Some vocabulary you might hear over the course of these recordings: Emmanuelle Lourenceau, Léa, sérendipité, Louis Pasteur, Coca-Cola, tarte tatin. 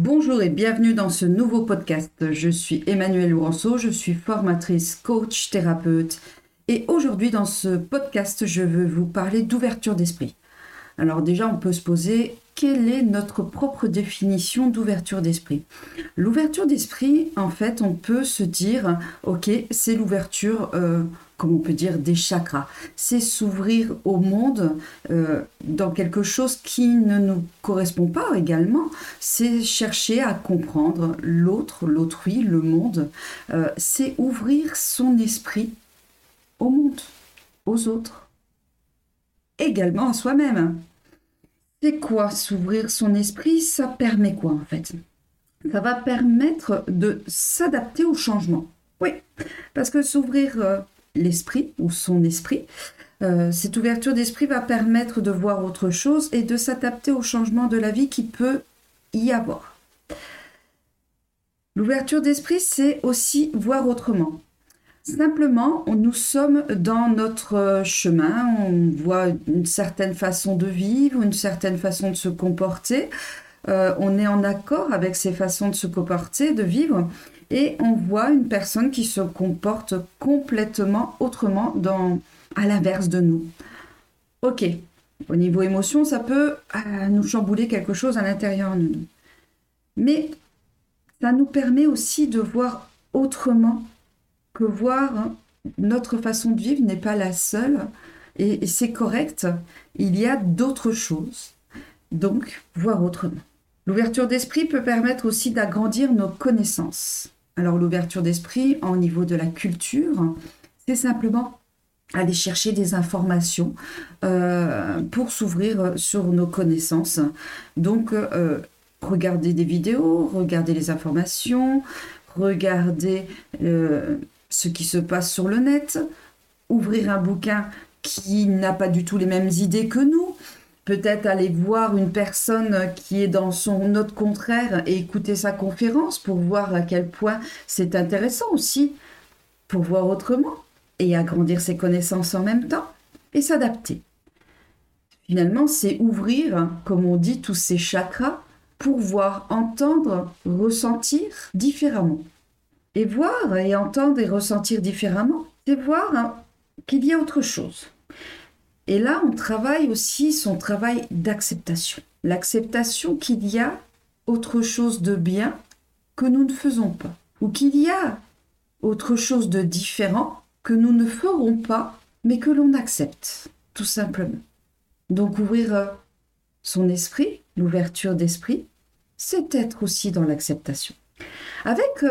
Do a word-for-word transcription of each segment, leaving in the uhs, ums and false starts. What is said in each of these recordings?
Bonjour et bienvenue dans ce nouveau podcast. Je suis Emmanuelle Lourenceau, je suis formatrice, coach, thérapeute. Et aujourd'hui dans ce podcast, je veux vous parler d'ouverture d'esprit. Alors déjà, on peut se poser quelle est notre propre définition d'ouverture d'esprit. L'ouverture d'esprit, en fait, on peut se dire, ok, c'est l'ouverture, euh, comme on peut dire, des chakras. C'est s'ouvrir au monde euh, dans quelque chose qui ne nous correspond pas également. C'est chercher à comprendre l'autre, l'autrui, le monde. Euh, c'est ouvrir son esprit au monde, aux autres, également à soi-même. C'est quoi s'ouvrir son esprit? Ça permet quoi en fait? Ça va permettre de s'adapter au changement. Oui, parce que s'ouvrir... Euh, l'esprit ou son esprit, euh, cette ouverture d'esprit va permettre de voir autre chose et de s'adapter au changement de la vie qui peut y avoir. L'ouverture d'esprit, c'est aussi voir autrement. Simplement, on, nous sommes dans notre chemin, on voit une certaine façon de vivre, une certaine façon de se comporter, euh, on est en accord avec ces façons de se comporter, de vivre. Et on voit une personne qui se comporte complètement autrement, dans, à l'inverse de nous. Ok, au niveau émotion, ça peut euh, nous chambouler quelque chose à l'intérieur de nous. Mais ça nous permet aussi de voir autrement, que voir hein, notre façon de vivre n'est pas la seule, et, et c'est correct, il y a d'autres choses, donc voir autrement. L'ouverture d'esprit peut permettre aussi d'agrandir nos connaissances. Alors l'ouverture d'esprit, au niveau de la culture, c'est simplement aller chercher des informations euh, pour s'ouvrir sur nos connaissances. Donc, euh, regarder des vidéos, regarder les informations, regarder euh, ce qui se passe sur le net, ouvrir un bouquin qui n'a pas du tout les mêmes idées que nous. Peut-être aller voir une personne qui est dans son autre contraire et écouter sa conférence pour voir à quel point c'est intéressant aussi, pour voir autrement et agrandir ses connaissances en même temps et s'adapter. Finalement, c'est ouvrir, comme on dit, tous ces chakras pour voir, entendre, ressentir différemment. Et voir et entendre et ressentir différemment, c'est voir hein, qu'il y a autre chose. Et là, on travaille aussi son travail d'acceptation. L'acceptation qu'il y a autre chose de bien que nous ne faisons pas. Ou qu'il y a autre chose de différent que nous ne ferons pas, mais que l'on accepte, tout simplement. Donc ouvrir son esprit, l'ouverture d'esprit, c'est être aussi dans l'acceptation. Avec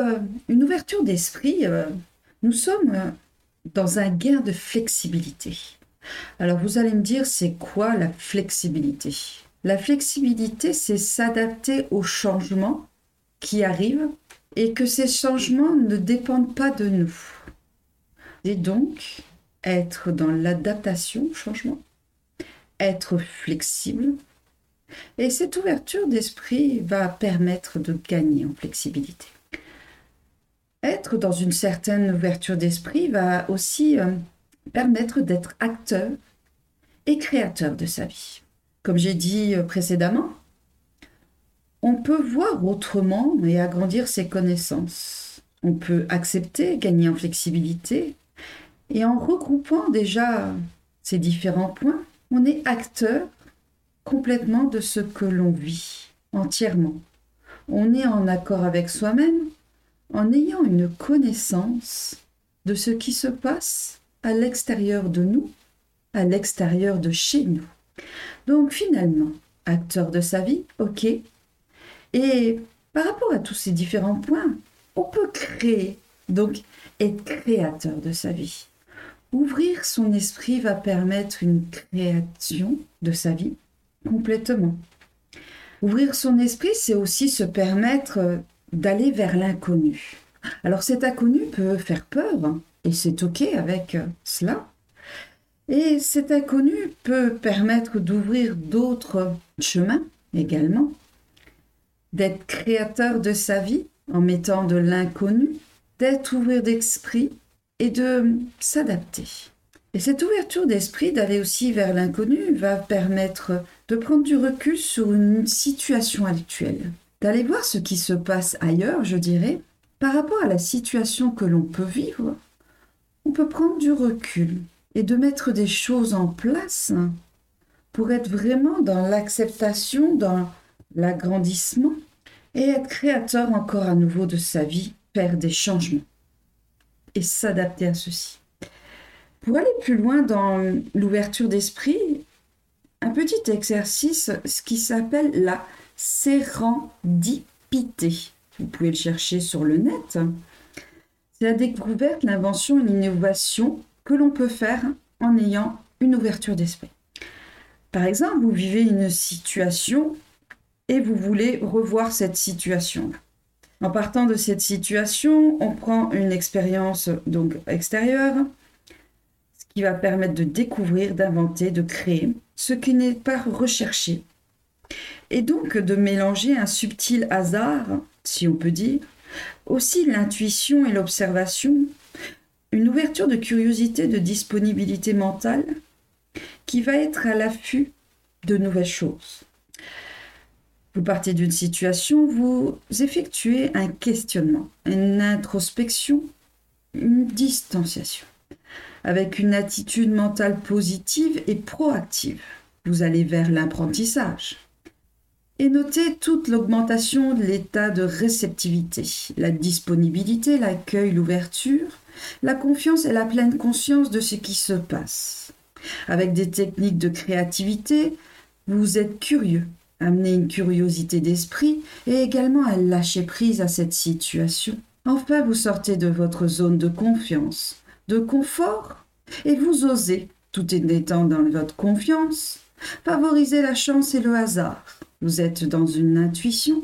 une ouverture d'esprit, nous sommes dans un gain de flexibilité. Alors vous allez me dire, c'est quoi la flexibilité? La flexibilité, c'est s'adapter aux changements qui arrivent et que ces changements ne dépendent pas de nous. Et donc, être dans l'adaptation au changement, être flexible. Et cette ouverture d'esprit va permettre de gagner en flexibilité. Être dans une certaine ouverture d'esprit va aussi... Euh, permettre d'être acteur et créateur de sa vie. Comme j'ai dit précédemment, on peut voir autrement et agrandir ses connaissances. On peut accepter, gagner en flexibilité, et en regroupant déjà ces différents points, on est acteur complètement de ce que l'on vit, entièrement. On est en accord avec soi-même, en ayant une connaissance de ce qui se passe à l'extérieur de nous, à l'extérieur de chez nous. Donc finalement, acteur de sa vie, ok. Et par rapport à tous ces différents points, on peut créer, donc être créateur de sa vie. Ouvrir son esprit va permettre une création de sa vie complètement. Ouvrir son esprit, c'est aussi se permettre d'aller vers l'inconnu. Alors cet inconnu peut faire peur, hein. Et c'est ok avec cela. Et cet inconnu peut permettre d'ouvrir d'autres chemins également, d'être créateur de sa vie en mettant de l'inconnu, d'être ouvert d'esprit et de s'adapter. Et cette ouverture d'esprit d'aller aussi vers l'inconnu va permettre de prendre du recul sur une situation actuelle d'aller voir ce qui se passe ailleurs, je dirais, par rapport à la situation que l'on peut vivre, on peut prendre du recul et de mettre des choses en place pour être vraiment dans l'acceptation, dans l'agrandissement et être créateur encore à nouveau de sa vie, faire des changements et s'adapter à ceci. Pour aller plus loin dans l'ouverture d'esprit, un petit exercice, ce qui s'appelle la sérendipité. Vous pouvez le chercher sur le net. C'est la découverte, l'invention, une innovation que l'on peut faire en ayant une ouverture d'esprit. Par exemple, vous vivez une situation et vous voulez revoir cette situation-là. En partant de cette situation, on prend une expérience donc extérieure, ce qui va permettre de découvrir, d'inventer, de créer ce qui n'est pas recherché. Et donc de mélanger un subtil hasard, si on peut dire, aussi l'intuition et l'observation, une ouverture de curiosité, de disponibilité mentale qui va être à l'affût de nouvelles choses. Vous partez d'une situation, vous effectuez un questionnement, une introspection, une distanciation, avec une attitude mentale positive et proactive. Vous allez vers l'apprentissage. Et notez toute l'augmentation de l'état de réceptivité, la disponibilité, l'accueil, l'ouverture, la confiance et la pleine conscience de ce qui se passe. Avec des techniques de créativité, vous êtes curieux, amenez une curiosité d'esprit et également à lâcher prise à cette situation. Enfin, vous sortez de votre zone de confiance, de confort et vous osez, tout en étant dans votre confiance, favoriser la chance et le hasard. Vous êtes dans une intuition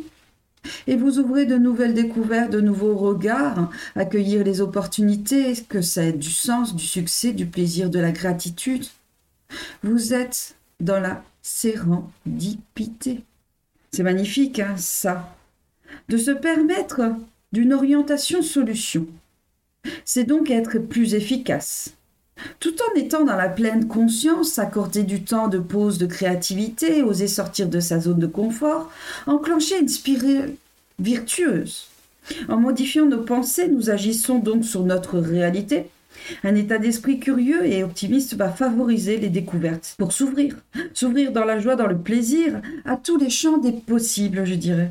et vous ouvrez de nouvelles découvertes, de nouveaux regards, accueillir les opportunités, que ça ait du sens, du succès, du plaisir, de la gratitude. Vous êtes dans la sérendipité. C'est magnifique, hein, ça. De se permettre d'une orientation solution. C'est donc être plus efficace. Tout en étant dans la pleine conscience, s'accorder du temps de pause de créativité, oser sortir de sa zone de confort, enclencher une spirale virtueuse. En modifiant nos pensées, nous agissons donc sur notre réalité. Un état d'esprit curieux et optimiste va favoriser les découvertes pour s'ouvrir. S'ouvrir dans la joie, dans le plaisir, à tous les champs des possibles, je dirais.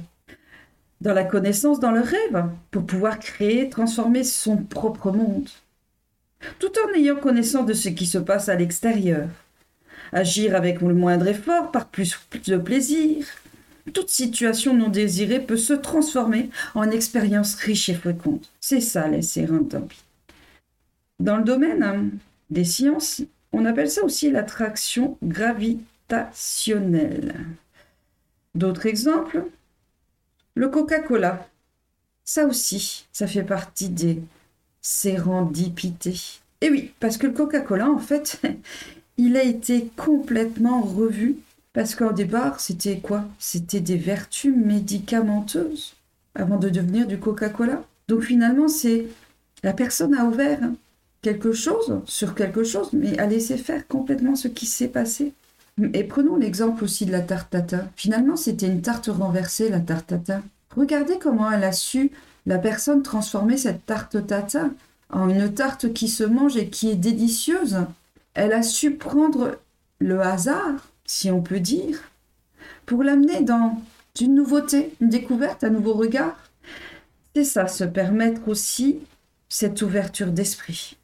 Dans la connaissance, dans le rêve, pour pouvoir créer, transformer son propre monde. Tout en ayant connaissance de ce qui se passe à l'extérieur. Agir avec le moindre effort, par plus de plaisir. Toute situation non désirée peut se transformer en expérience riche et féconde. C'est ça, la sérendipité. Dans le domaine hein, des sciences, on appelle ça aussi l'attraction gravitationnelle. D'autres exemples, le Coca-Cola. Ça aussi, ça fait partie des sérendipité. Et oui, parce que le Coca-Cola, en fait, il a été complètement revu. Parce qu'au départ, c'était quoi ? C'était des vertus médicamenteuses avant de devenir du Coca-Cola. Donc finalement, c'est la personne a ouvert quelque chose sur quelque chose, mais a laissé faire complètement ce qui s'est passé. Et prenons l'exemple aussi de la tarte tatin. Finalement, c'était une tarte renversée, la tarte tatin. Regardez comment elle a su... La personne transformait cette tarte tatin en une tarte qui se mange et qui est délicieuse. Elle a su prendre le hasard, si on peut dire, pour l'amener dans une nouveauté, une découverte, un nouveau regard. C'est ça, se permettre aussi cette ouverture d'esprit.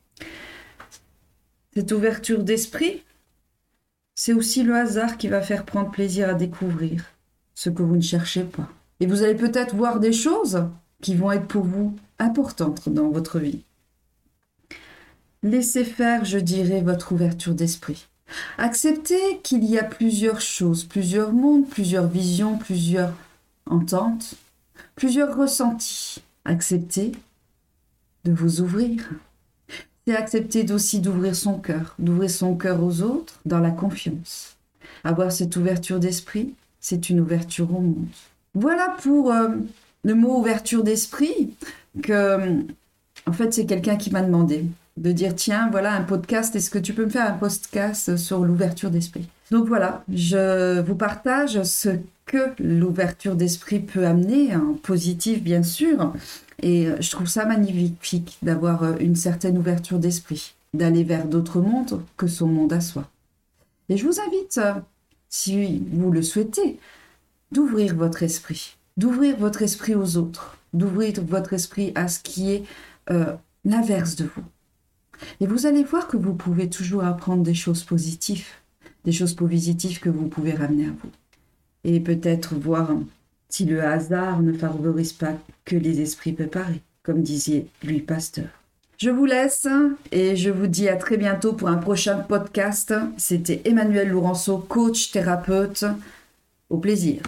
Cette ouverture d'esprit, c'est aussi le hasard qui va faire prendre plaisir à découvrir ce que vous ne cherchez pas. Et vous allez peut-être voir des choses qui vont être pour vous importantes dans votre vie. Laissez faire, je dirais, votre ouverture d'esprit. Acceptez qu'il y a plusieurs choses, plusieurs mondes, plusieurs visions, plusieurs ententes, plusieurs ressentis. Acceptez de vous ouvrir. C'est accepter aussi d'ouvrir son cœur, d'ouvrir son cœur aux autres dans la confiance. Avoir cette ouverture d'esprit, c'est une ouverture au monde. Voilà pour... Euh, Le mot ouverture d'esprit, que, en fait, c'est quelqu'un qui m'a demandé de dire, tiens, voilà un podcast, est-ce que tu peux me faire un podcast sur l'ouverture d'esprit ? Donc voilà, je vous partage ce que l'ouverture d'esprit peut amener, hein, positif bien sûr. Et je trouve ça magnifique d'avoir une certaine ouverture d'esprit, d'aller vers d'autres mondes que son monde à soi. Et je vous invite, si vous le souhaitez, d'ouvrir votre esprit, d'ouvrir votre esprit aux autres, d'ouvrir votre esprit à ce qui est euh, l'inverse de vous. Et vous allez voir que vous pouvez toujours apprendre des choses positives, des choses positives que vous pouvez ramener à vous. Et peut-être voir si le hasard ne favorise pas que les esprits préparés, comme disait Louis Pasteur. Je vous laisse et je vous dis à très bientôt pour un prochain podcast. C'était Emmanuelle Lourenceau, coach, thérapeute. Au plaisir.